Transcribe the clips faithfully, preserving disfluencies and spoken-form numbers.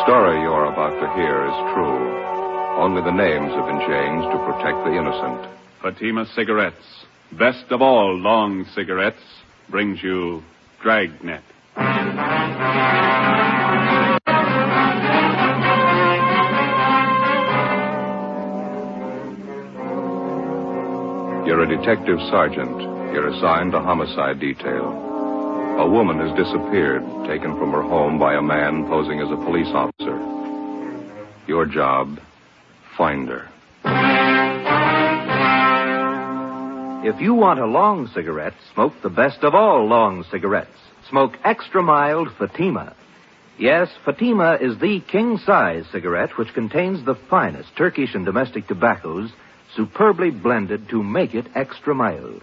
The story you're about to hear is true. Only the names have been changed to protect the innocent. Fatima Cigarettes, best of all long cigarettes, brings you Dragnet. You're a detective sergeant. You're assigned to homicide detail. A woman has disappeared, taken from her home by a man posing as a police officer. Your job... find her. If you want a long cigarette, smoke the best of all long cigarettes. Smoke extra mild Fatima. Yes, Fatima is the king-size cigarette which contains the finest Turkish and domestic tobaccos, superbly blended to make it extra mild.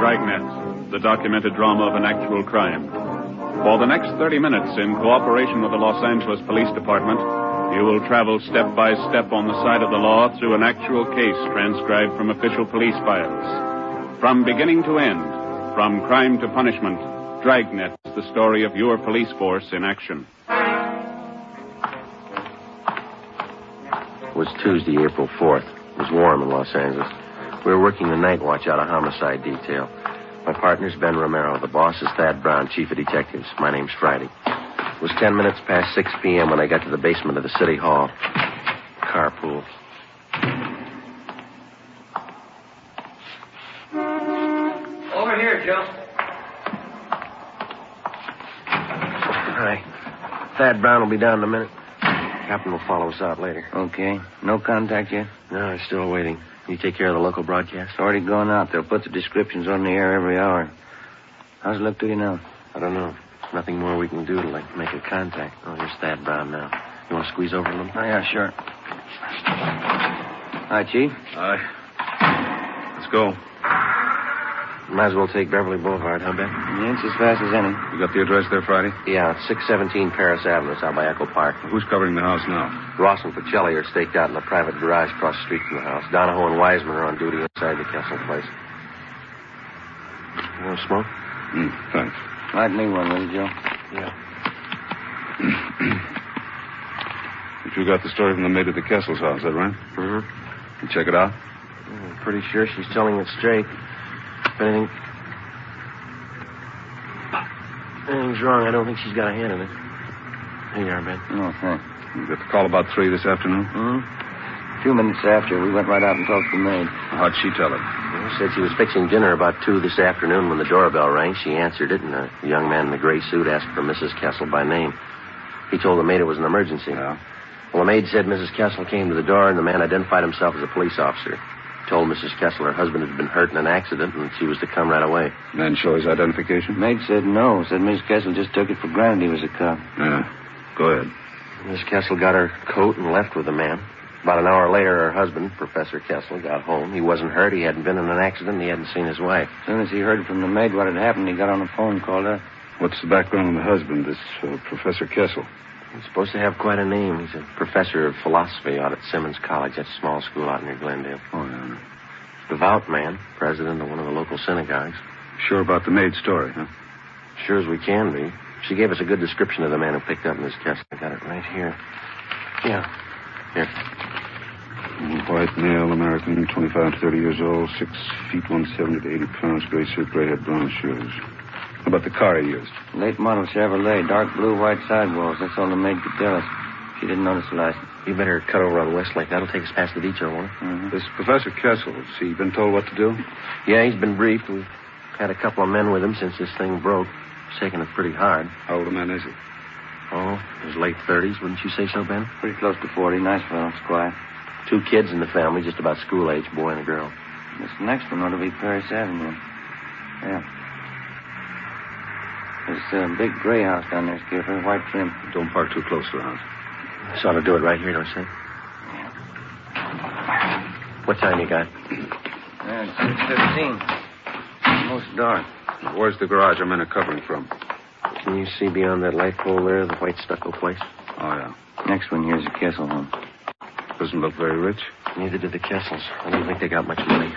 Dragnet, the documented drama of an actual crime. For the next thirty minutes, in cooperation with the Los Angeles Police Department, you will travel step by step on the side of the law through an actual case transcribed from official police files. From beginning to end, from crime to punishment, Dragnet is the story of your police force in action. It was Tuesday, April fourth. It was warm in Los Angeles. We were working the night watch out of homicide detail. My partner's Ben Romero. The boss is Thad Brown, chief of detectives. My name's Friday. It was ten minutes past six p.m. when I got to the basement of the city hall. Carpool. Over here, Joe. All right. Thad Brown will be down in a minute. Captain will follow us out later. Okay. No contact yet? No, I'm still waiting. You take care of the local broadcast? Already gone out. They'll put the descriptions on the air every hour. How's it look to you now? I don't know. Nothing more we can do to, like, make a contact. Oh, here's Thad Brown now. You want to squeeze over a little? Oh, yeah, sure. Hi, Chief. Hi. Let's go. Might as well take Beverly Boulevard, huh, Ben? Yeah, it's as fast as any. You got the address there, Friday? Yeah, it's six seventeen Paris Avenue. It's out by Echo Park. Well, who's covering the house now? Ross and Pacelli are staked out in a private garage across the street from the house. Donahoe and Wiseman are on duty inside the Kessel place. You want to smoke? Mm, thanks. Light me one, will you, Joe? Yeah. But you got the story from the maid at the Kessel's house, is that right? Mm-hmm. You check it out? I'm pretty sure she's telling it straight. If anything... anything's wrong, I don't think she's got a hand in it. Here you are, Ben. Oh, thanks. You got the call about three this afternoon? Mm-hmm. A few minutes after, we went right out and talked to the maid. How'd she tell it? She said she was fixing dinner about two this afternoon when the doorbell rang. She answered it, and a young man in a gray suit asked for Missus Kessel by name. He told the maid it was an emergency. Yeah. Well, the maid said Missus Kessel came to the door, and the man identified himself as a police officer. He told Missus Kessel her husband had been hurt in an accident, and she was to come right away. Then show his identification? The maid said no. Said Missus Kessel just took it for granted he was a cop. Yeah. Go ahead. Missus Kessel got her coat and left with the man. About an hour later, her husband, Professor Kessel, got home. He wasn't hurt. He hadn't been in an accident. He hadn't seen his wife. As soon as he heard from the maid what had happened, he got on the phone and called her. What's the background on the husband, this uh, Professor Kessel? He's supposed to have quite a name. He's a professor of philosophy out at Simmons College. That's a small school out near Glendale. Oh, yeah. Devout man, president of one of the local synagogues. Sure about the maid's story, huh? Sure as we can be. She gave us a good description of the man who picked up Miss Kessel. I got it right here. Yeah. Here. White male, American, twenty-five to thirty years old, six feet, one seventy to eighty pounds, gray suit, gray head, brown shoes. How about the car he used? Late model Chevrolet, dark blue, white sidewalls. That's all the maid could tell us. She didn't notice the license. You better cut over on Westlake. That'll take us past the detail, won't it? Mm-hmm. This Professor Kessel, has he been told what to do? Yeah, he's been briefed. We've had a couple of men with him since this thing broke. He's taken it pretty hard. How old a man is he? Oh, his late thirties, wouldn't you say so, Ben? Pretty close to forty. Nice fellow, it's quiet. Two kids in the family, just about school age, boy and a girl. This next one ought to be Paris Avenue. Yeah. There's a uh, big gray house down there, Skipper, white trim. Don't park too close to the house. This ought to do it right here, don't you think? What time you got? Yeah, it's six fifteen. Almost dark. Where's the garage I'm in a covering from? Can you see beyond that light pole there, the white stucco place? Oh, yeah. Next one here's a Kessel home. Doesn't look very rich. Neither did the Kessels. I don't think they got much money.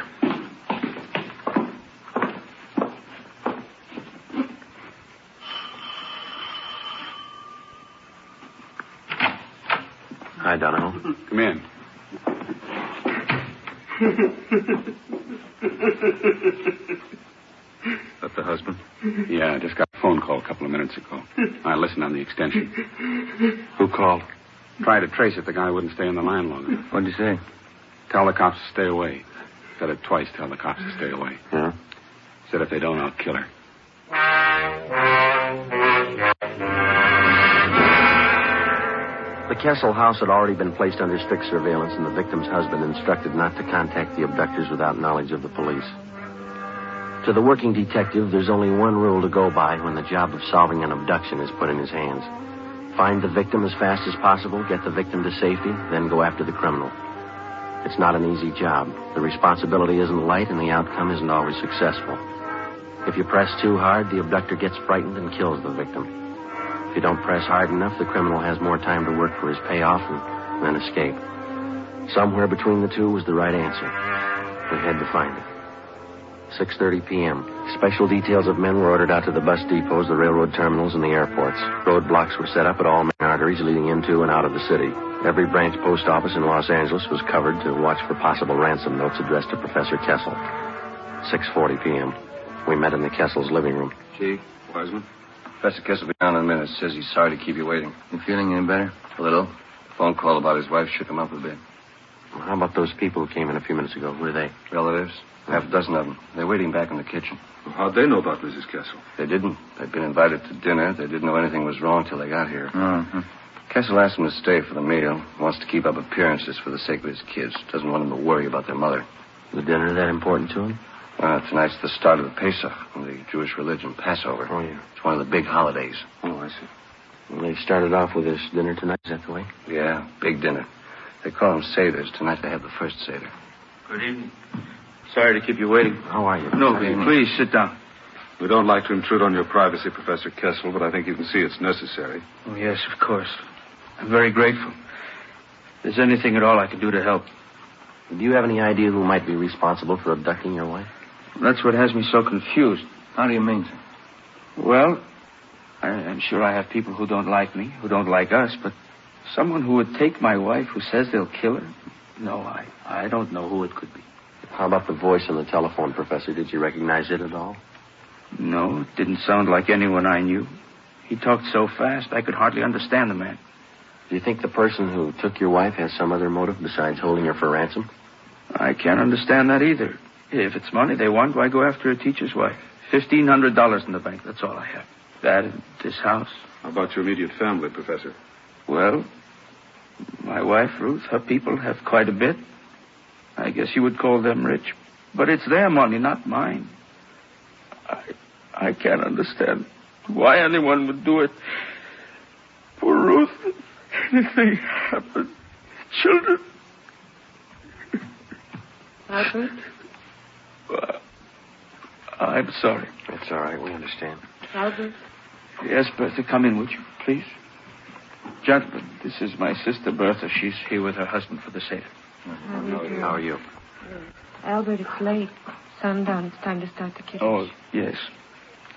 Hi, Donahoe. Come in. That the husband? Yeah, I just got a phone call a couple of minutes ago. I listened on the extension. Who called? Tried to trace it. The guy wouldn't stay on the line long enough. What'd you say? Tell the cops to stay away. Said it twice, tell the cops to stay away. Yeah? Said if they don't, I'll kill her. The Kessel house had already been placed under strict surveillance, and the victim's husband instructed not to contact the abductors without knowledge of the police. To the working detective, there's only one rule to go by when the job of solving an abduction is put in his hands. Find the victim as fast as possible, get the victim to safety, then go after the criminal. It's not an easy job. The responsibility isn't light, and the outcome isn't always successful. If you press too hard, the abductor gets frightened and kills the victim. If you don't press hard enough, the criminal has more time to work for his payoff and then escape. Somewhere between the two was the right answer. We had to find it. six thirty p.m. Special details of men were ordered out to the bus depots, the railroad terminals, and the airports. Roadblocks were set up at all main arteries leading into and out of the city. Every branch post office in Los Angeles was covered to watch for possible ransom notes addressed to Professor Kessel. six forty p.m. We met in the Kessel's living room. Chief, Wiseman. Professor Kessel will be down in a minute. Says he's sorry to keep you waiting. You feeling any better? A little. The phone call about his wife shook him up a bit. Well, how about those people who came in a few minutes ago? Who are they? Relatives. Half a dozen of them. They're waiting back in the kitchen. Well, how'd they know about Missus Kessel? They didn't. They'd been invited to dinner. They didn't know anything was wrong till they got here. Mm-hmm. Kessel asked them to stay for the meal. Wants to keep up appearances for the sake of his kids. Doesn't want them to worry about their mother. The dinner that important to him? Uh, tonight's the start of the Pesach, the Jewish religion, Passover. Oh, yeah. It's one of the big holidays. Oh, I see. Well, they started off with this dinner tonight, is that the way? Yeah, big dinner. They call them seders. Tonight they have the first seder. Good evening. Sorry to keep you waiting. How are you? No, please, please sit down. We don't like to intrude on your privacy, Professor Kessel, but I think you can see it's necessary. Oh, yes, of course. I'm very grateful. If there's anything at all I can do to help. Do you have any idea who might be responsible for abducting your wife? That's what has me so confused. How do you mean, sir? Well, I, I'm sure I have people who don't like me, who don't like us, but someone who would take my wife who says they'll kill her? No, I, I don't know who it could be. How about the voice on the telephone, Professor? Did you recognize it at all? No, it didn't sound like anyone I knew. He talked so fast I could hardly understand the man. Do you think the person who took your wife has some other motive besides holding her for ransom? I can't understand that either. If it's money they want, why go after a teacher's wife? fifteen hundred dollars in the bank, that's all I have. That and this house. How about your immediate family, Professor? Well, my wife, Ruth, her people have quite a bit. I guess you would call them rich. But it's their money, not mine. I, I can't understand why anyone would do it. Poor Ruth, anything happened. Children. Albert? Uh, I'm sorry. That's all right. We understand. Albert? Yes, Bertha, come in, would you, please? Gentlemen, this is my sister, Bertha. She's here with her husband for the Seder. How are you? How are you? Albert, it's late. Sundown. It's time to start the kiddush. Oh, yes.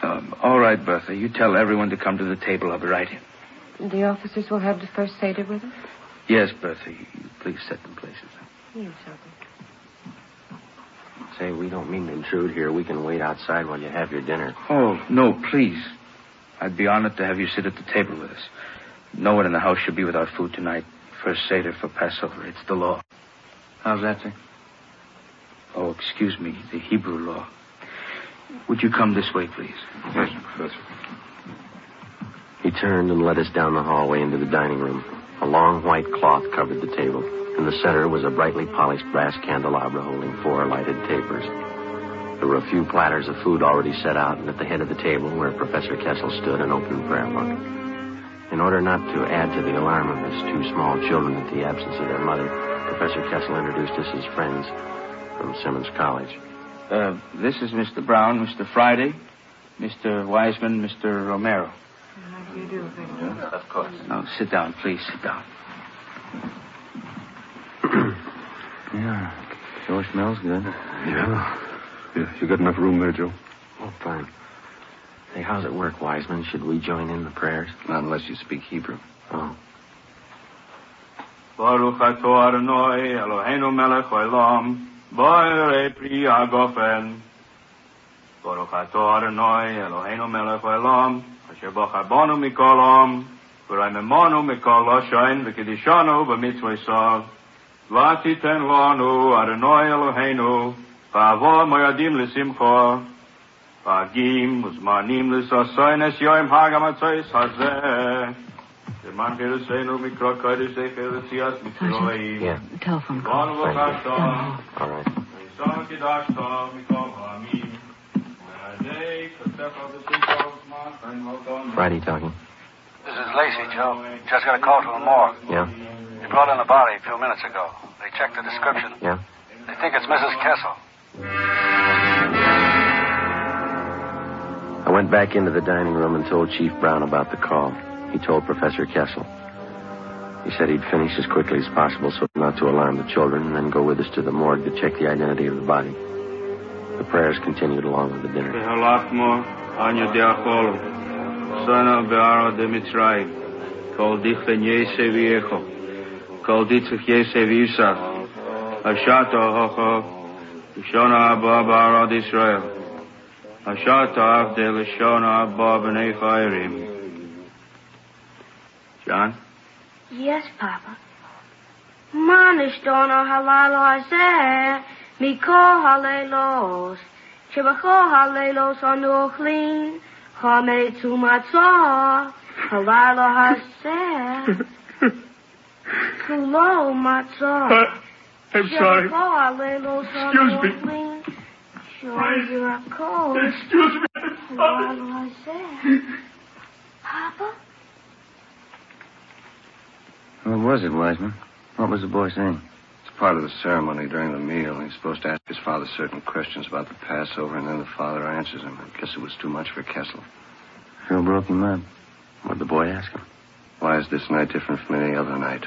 Um, all right, Bertha. You tell everyone to come to the table. I'll be right in. The officers will have the first Seder with us? Yes, Bertha. You please set them places. Yes, Albert. Say, we don't mean to intrude here. We can wait outside while you have your dinner. Oh, no, please. I'd be honored to have you sit at the table with us. No one in the house should be without food tonight. First Seder for Passover. It's the law. How's that, sir? Oh, excuse me, the Hebrew law. Would you come this way, please? Yes, Professor. He turned and led us down the hallway into the dining room. A long white cloth covered the table. In the center was a brightly polished brass candelabra holding four lighted tapers. There were a few platters of food already set out, and at the head of the table where Professor Kessel stood an open prayer book. In order not to add to the alarm of his two small children at the absence of their mother, the Professor Kessel introduced us as friends from Simmons College. Uh, this is Mister Brown, Mister Friday, Mister Wiseman, Mister Romero. How do you do, Victor? Yeah, of course. No, sit down, please, sit down. Yeah, sure smells good. Yeah. Yeah, you got enough room there, Joe? Oh, fine. Hey, how's it work, Wiseman? Should we join in the prayers? Not unless you speak Hebrew. Oh. Baruch atah Adonai Eloheinu melech haolam, bo'er pei ha'gafen. Baruch atah Adonai Eloheinu melech haolam, asher bacha banu mikol ha'am, v'raimemanu mikol ha'shayin, v'kidishanu b'mitzvosav. V'atiten lanu Adonai Eloheinu, v'avo moyadim l'simcha. Pagim uzmanim l'sasoynes yoim ha'gamatzois hazeh. Yeah. Telephone call. Right. All right. Friday talking. This is Lacey, Joe. Just got a call from the morgue. Yeah. They brought in the body a few minutes ago. They checked the description. Yeah. They think it's Missus Kessel. I went back into the dining room and told Chief Brown about the call. He told Professor Kessel. He said he'd finish as quickly as possible so not to alarm the children and then go with us to the morgue to check the identity of the body. The prayers continued along with the dinner. John? Yes, Papa. Manish dona halalo azeh, miko halelos, chibako halelos anuchlin, hame tumatso, halalo hazeh, kulo matso. I'm sorry. Excuse me. Excuse me. Halalo hazeh. Papa? What was it, Wiseman? What was the boy saying? It's part of the ceremony during the meal. He's supposed to ask his father certain questions about the Passover, and then the father answers him. I guess it was too much for Kessel. Phil broke him up. What'd the boy ask him? Why is this night different from any other night?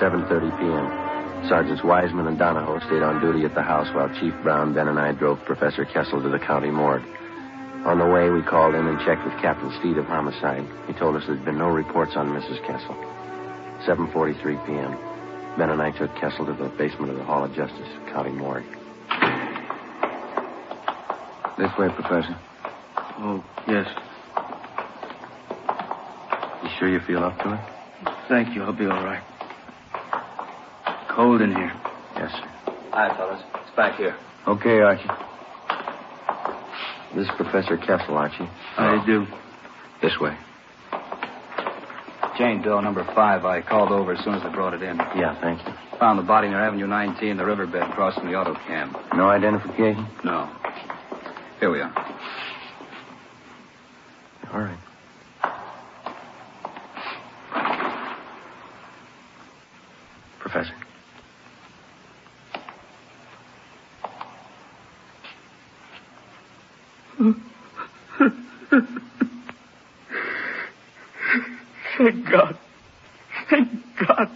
seven thirty p.m. Sergeants Wiseman and Donahoe stayed on duty at the house while Chief Brown, Ben, and I drove Professor Kessel to the county morgue. On the way, we called in and checked with Captain Steed of homicide. He told us there'd been no reports on Missus Kessel. seven forty-three p.m. Ben and I took Kessel to the basement of the Hall of Justice, county morgue. This way, Professor. Oh, yes. You sure you feel up to it? Thank you. I'll be all right. Cold in here. Yes, sir. All right, fellas. It's back here. Okay, Archie. This is Professor Kessel, Archie. How do you do? This way. Jane Doe, number five. I called over as soon as I brought it in. Yeah, thank you. Found the body near Avenue nineteen, the riverbed across from the auto camp. No identification? No. Here we are. All right. Professor. Thank God. Thank God.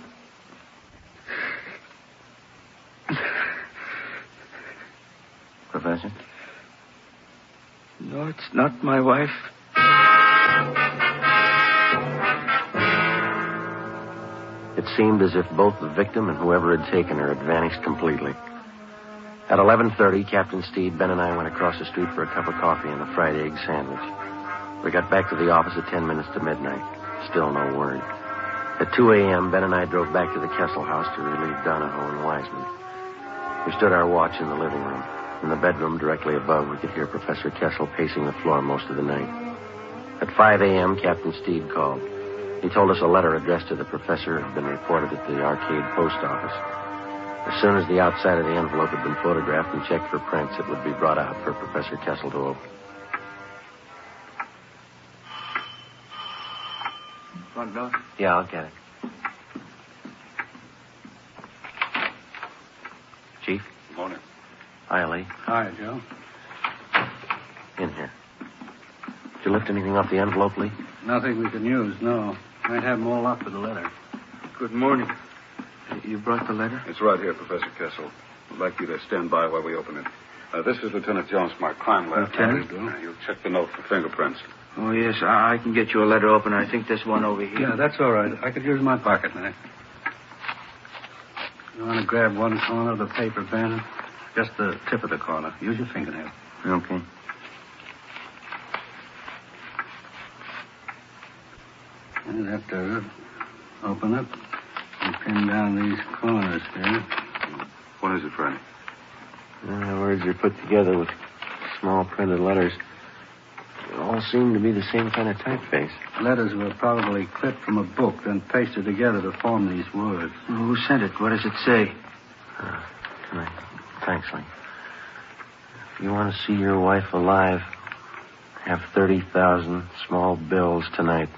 Professor? No, it's not my wife. It seemed as if both the victim and whoever had taken her had vanished completely. At eleven thirty, Captain Steed, Ben, and I went across the street for a cup of coffee and a fried egg sandwich. We got back to the office at ten minutes to midnight. Still no word. At two a.m., Ben and I drove back to the Kessel house to relieve Donahoe and Wiseman. We stood our watch in the living room. In the bedroom directly above, we could hear Professor Kessel pacing the floor most of the night. At five a.m., Captain Steed called. He told us a letter addressed to the professor had been reported at the Arcade post office. As soon as the outside of the envelope had been photographed and checked for prints, it would be brought out for Professor Kessel to open. Front door? Yeah, I'll get it. Chief? Good morning. Hi, Lee. Hi, Joe. In here. Did you lift anything off the envelope, Lee? Nothing we can use, no. Might have them all up for the letter. Good morning. You brought the letter? It's right here, Professor Kessel. I'd like you to stand by while we open it. Uh, this is Lieutenant Jones, my crime lab. Lieutenant? Uh, you'll check the note for fingerprints. Oh, yes, I-, I can get you a letter opener. I think this one over here. Yeah, that's all right. I could use my pocket knife. You want to grab one corner of the paper, Ben? Just the tip of the corner. Use your fingernail. Okay. I'd have to open up and pin down these corners here. What is it, Frank? Uh, words are put together with small printed letters. They all seem to be the same kind of typeface. Letters were probably clipped from a book, then pasted together to form these words. Well, who sent it? What does it say? Uh, thanks, Lee. If you want to see your wife alive, have thirty thousand small bills tonight.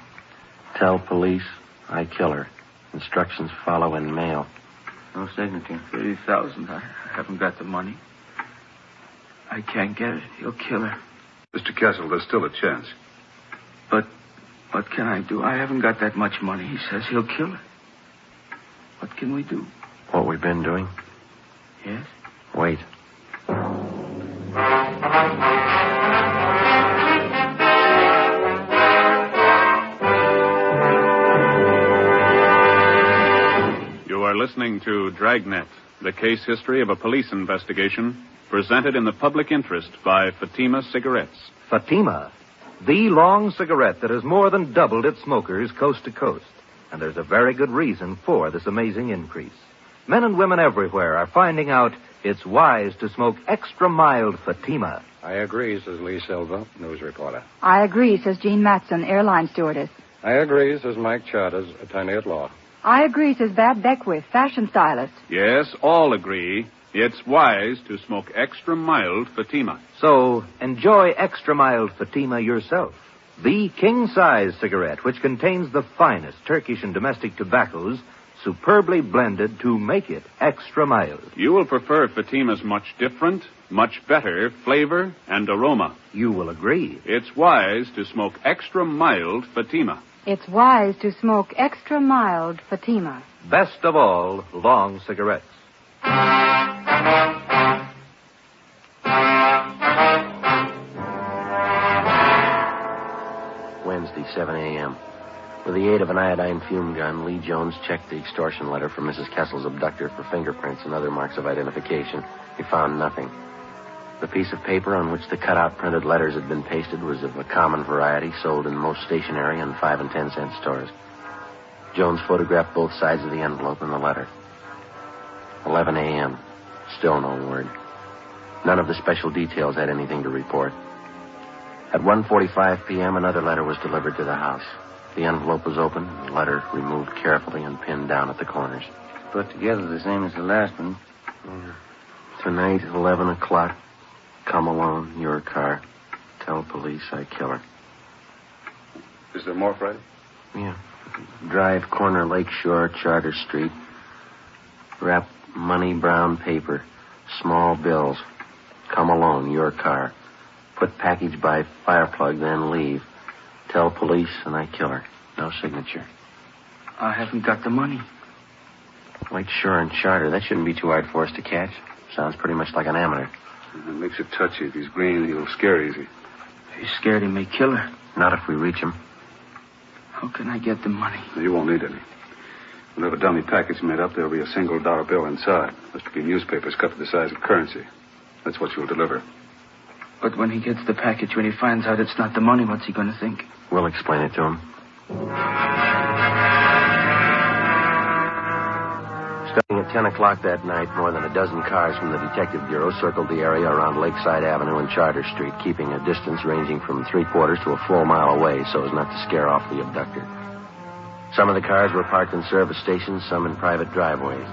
Tell police I kill her. Instructions follow in mail. No signature. thirty thousand. I haven't got the money. I can't get it. You'll kill her. Mister Kessel, there's still a chance. But what can I do? I haven't got that much money. He says he'll kill her. What can we do? What we've been doing? Yes? Wait. You are listening to Dragnet, the case history of a police investigation presented in the public interest by Fatima Cigarettes. Fatima, the long cigarette that has more than doubled its smokers coast to coast. And there's a very good reason for this amazing increase. Men and women everywhere are finding out it's wise to smoke extra mild Fatima. I agree, says Lee Silva, news reporter. I agree, says Jean Matson, airline stewardess. I agree, says Mike Charters, attorney at law. I agree, says Bab Beckwith, fashion stylist. Yes, all agree. It's wise to smoke extra mild Fatima. So, enjoy extra mild Fatima yourself. The king-size cigarette, which contains the finest Turkish and domestic tobaccos, superbly blended to make it extra mild. You will prefer Fatima's much different, much better flavor and aroma. You will agree. It's wise to smoke extra mild Fatima. It's wise to smoke extra mild Fatima. Best of all, long cigarettes. Wednesday, seven a.m. With the aid of an iodine fume gun, Lee Jones checked the extortion letter from Missus Kessel's abductor for fingerprints and other marks of identification. He found nothing. The piece of paper on which the cutout printed letters had been pasted was of a common variety sold in most stationery and five and ten cent stores. Jones photographed both sides of the envelope and the letter. eleven a.m. Still no word. None of the special details had anything to report. At one forty-five p.m., another letter was delivered to the house. The envelope was opened, the letter removed carefully and pinned down at the corners. Put together the same as the last one. Yeah. Tonight, eleven o'clock. Come alone, your car. Tell police I kill her. Is there more, Friday? Yeah. Drive corner Lakeshore, Charter Street. Wrap money brown paper. Small bills. Come alone, your car. Put package by fireplug, then leave. Tell police and I kill her. No signature. I haven't got the money. Lakeshore and Charter. That shouldn't be too hard for us to catch. Sounds pretty much like an amateur. It makes it touchy. If he's green, he'll scare easy. If he's scared, he may kill her. Not if we reach him. How can I get the money? You won't need any. We'll have a dummy package made up. There'll be a single dollar bill inside. Must be newspapers cut to the size of currency. That's what you'll deliver. But when he gets the package, when he finds out it's not the money, what's he going to think? We'll explain it to him. Starting at ten o'clock that night, more than a dozen cars from the Detective Bureau circled the area around Lakeside Avenue and Charter Street, keeping a distance ranging from three-quarters to a full mile away so as not to scare off the abductor. Some of the cars were parked in service stations, some in private driveways.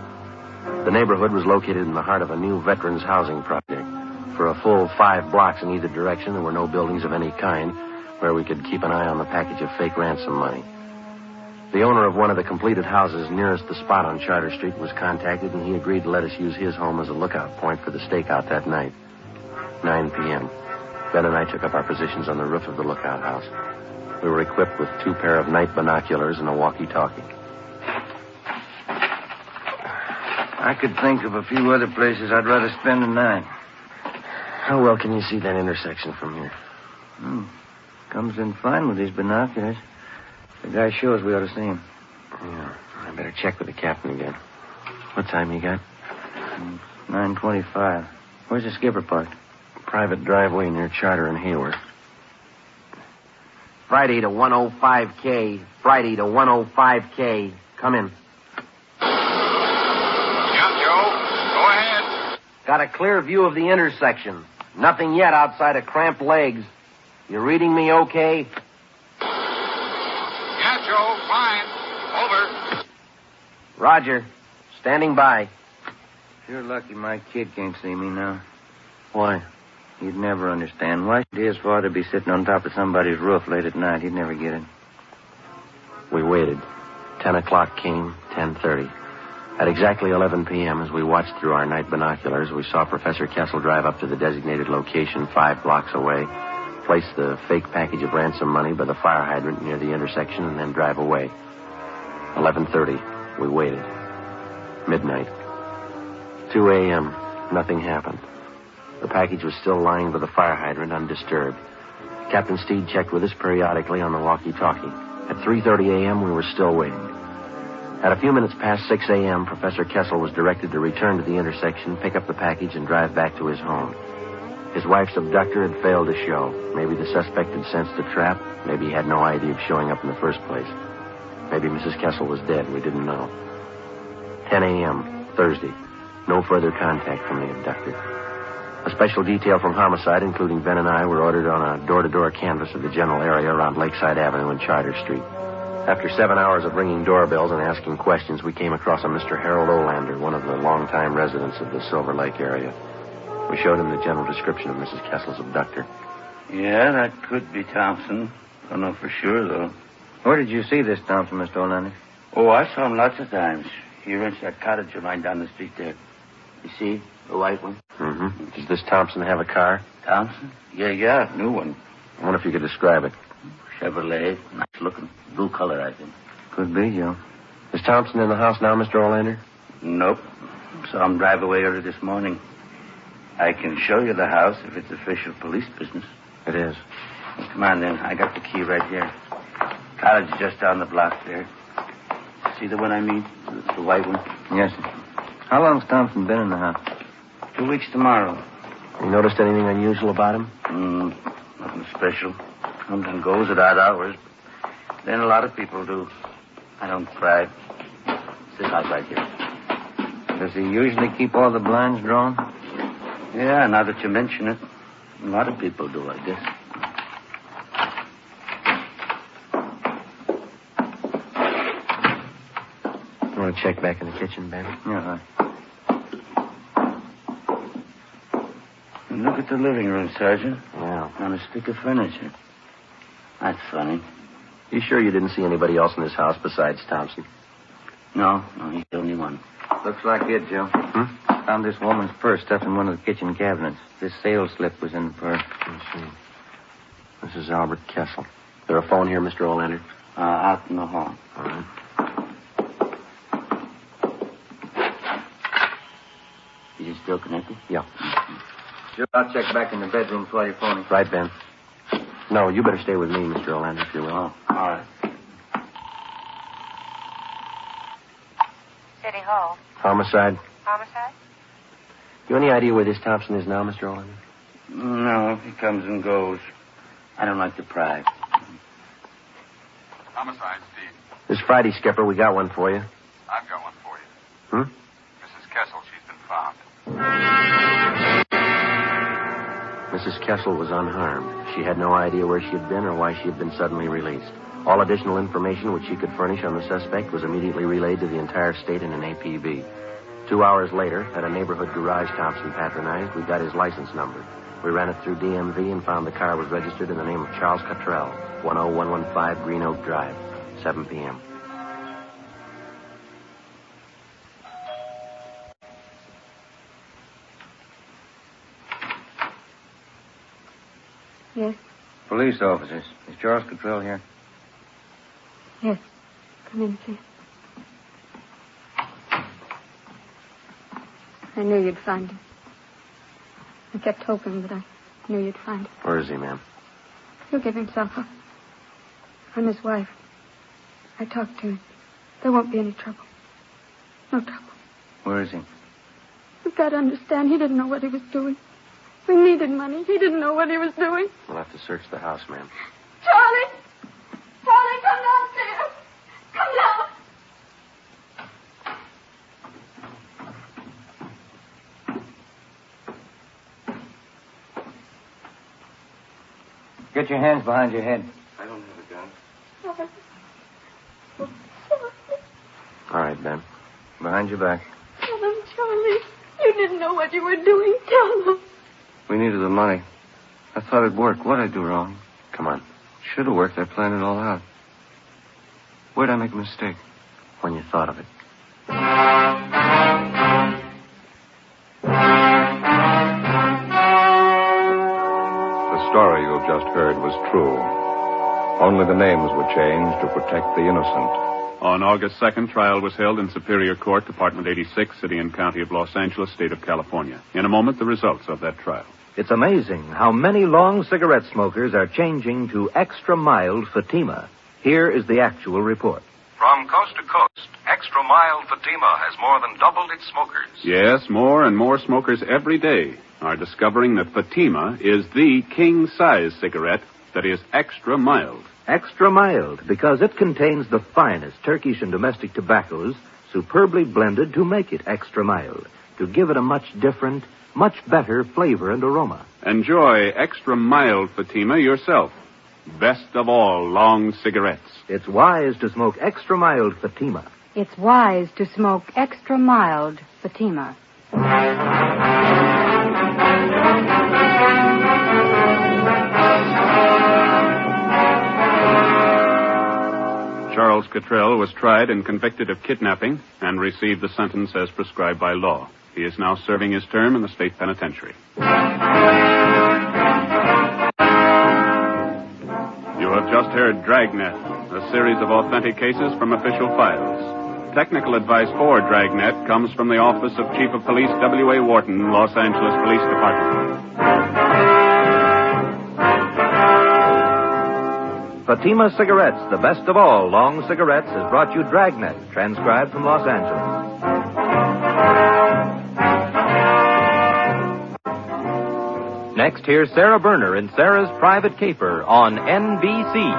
The neighborhood was located in the heart of a new veterans' housing project. For a full five blocks in either direction, there were no buildings of any kind where we could keep an eye on the package of fake ransom money. The owner of one of the completed houses nearest the spot on Charter Street was contacted, and he agreed to let us use his home as a lookout point for the stakeout that night. nine p.m. Ben and I took up our positions on the roof of the lookout house. We were equipped with two pair of night binoculars and a walkie-talkie. I could think of a few other places I'd rather spend the night. How well can you see that intersection from here? Hmm. Comes in fine with these binoculars. The guy shows we ought to see him. Yeah. I better check with the captain again. What time you got? nine twenty-five. Where's the skipper parked? Private driveway near Charter and Hayward. Friday to one oh five K. Friday to one oh five K. Come in. Yeah, Joe. Go ahead. Got a clear view of the intersection. Nothing yet outside of cramped legs. You reading me okay? Yeah, Joe. Fine. Over. Roger. Standing by. You're lucky my kid can't see me now. Why? He'd never understand. Why should his father be sitting on top of somebody's roof late at night? He'd never get it. We waited. Ten o'clock came, ten thirty. At exactly eleven p.m., as we watched through our night binoculars, we saw Professor Kessel drive up to the designated location five blocks away, place the fake package of ransom money by the fire hydrant near the intersection, and then drive away. eleven thirty, we waited. Midnight. two a.m., nothing happened. The package was still lying by the fire hydrant, undisturbed. Captain Steed checked with us periodically on the walkie-talkie. At three thirty a.m., we were still waiting. At a few minutes past six a.m., Professor Kessel was directed to return to the intersection, pick up the package, and drive back to his home. His wife's abductor had failed to show. Maybe the suspect had sensed a trap. Maybe he had no idea of showing up in the first place. Maybe Missus Kessel was dead. We didn't know. ten a.m., Thursday. No further contact from the abductor. A special detail from homicide, including Ben and I, were ordered on a door-to-door canvass of the general area around Lakeside Avenue and Charter Street. After seven hours of ringing doorbells and asking questions, we came across a Mister Harold Olander, one of the longtime residents of the Silver Lake area. We showed him the general description of Missus Kessel's abductor. Yeah, that could be Thompson. Don't know for sure, though. Where did you see this Thompson, Mister Olander? Oh, I saw him lots of times. He rents that cottage of mine down the street there. You see? The white one? Mm-hmm. Does this Thompson have a car? Thompson? Yeah, yeah, new one. I wonder if you could describe it. Chevrolet, nice looking. Blue color, I think. Could be, Joe. Is Thompson in the house now, Mister Olander? Nope. Saw him drive away early this morning. I can show you the house if it's official police business. It is. Well, come on, then. I got the key right here. Cottage just down the block there. See the one I mean? The, the white one? Yes, sir. How long's Thompson been in the house? Two weeks tomorrow. You noticed anything unusual about him? Mm, nothing special. Comes and goes at odd hours. Then a lot of people do. I don't pry. Sit out right here. Does he usually keep all the blinds drawn? Yeah, now that you mention it. A lot of people do, I guess. You want to check back in the kitchen, Ben? Yeah, I... Look at the living room, Sergeant. Yeah. On a stick of furniture. That's funny. You sure you didn't see anybody else in this house besides Thompson? No, no, he's the only one. Looks like it, Joe. Hmm? Found this woman's purse stuffed in one of the kitchen cabinets. This sales slip was in the purse. I see. This is Albert Kessel. Is there a phone here, Mister Olander? Uh, out in the hall. All right. Is it still connected? Yeah. Sure, I'll check back in the bedroom while you're phoning. Right, Ben. No, you better stay with me, Mister Olander, if you will. Oh, all right. City Hall. Homicide. Homicide? You any idea where this Thompson is now, Mister Olander? No, he comes and goes. I don't like to pry. Homicide, Steve. This Friday, Skipper, we got one for you. I've got one for you. Hmm? Missus Kessel, she's been found. Missus Kessel was unharmed. She had no idea where she had been or why she had been suddenly released. All additional information which she could furnish on the suspect was immediately relayed to the entire state in an A P B. Two hours later, at a neighborhood garage Thompson patronized, we got his license number. We ran it through D M V and found the car was registered in the name of Charles Cottrell, one oh one one five Green Oak Drive, seven p.m. Yes. Police officers. Is Charles Cottrell here? Yes. Come in, please. I knew you'd find him. I kept hoping, but I knew you'd find him. Where is he, ma'am? He'll give himself up. I'm his wife. I talked to him. There won't be any trouble. No trouble. Where is he? You've got to understand, he didn't know what he was doing. We needed money. He didn't know what he was doing. We'll have to search the house, ma'am. Charlie! Charlie, come downstairs! Come down! Get your hands behind your head. I don't have a gun. Oh, Charlie. All right, Ben. Behind your back. Tell them, Charlie. You didn't know what you were doing. Tell them. We needed the money. I thought it'd work. What'd I do wrong? Come on. Should have worked. I planned it all out. Where'd I make a mistake? When you thought of it. The story you have just heard was true. Only the names were changed to protect the innocent. On August second, trial was held in Superior Court, Department eighty-six, City and County of Los Angeles, State of California. In a moment, the results of that trial. It's amazing how many long cigarette smokers are changing to extra-mild Fatima. Here is the actual report. From coast to coast, extra-mild Fatima has more than doubled its smokers. Yes, more and more smokers every day are discovering that Fatima is the king-size cigarette that is extra-mild. Extra mild, because it contains the finest Turkish and domestic tobaccos, superbly blended to make it extra mild, to give it a much different, much better flavor and aroma. Enjoy extra mild Fatima yourself. Best of all, long cigarettes. It's wise to smoke extra mild Fatima. It's wise to smoke extra mild Fatima. Charles Cottrell was tried and convicted of kidnapping and received the sentence as prescribed by law. He is now serving his term in the state penitentiary. You have just heard Dragnet, a series of authentic cases from official files. Technical advice for Dragnet comes from the Office of Chief of Police W A. Wharton, Los Angeles Police Department. Fatima Cigarettes, the best of all long cigarettes, has brought you Dragnet, transcribed from Los Angeles. Next, here's Sarah Berner in Sarah's Private Caper on N B C.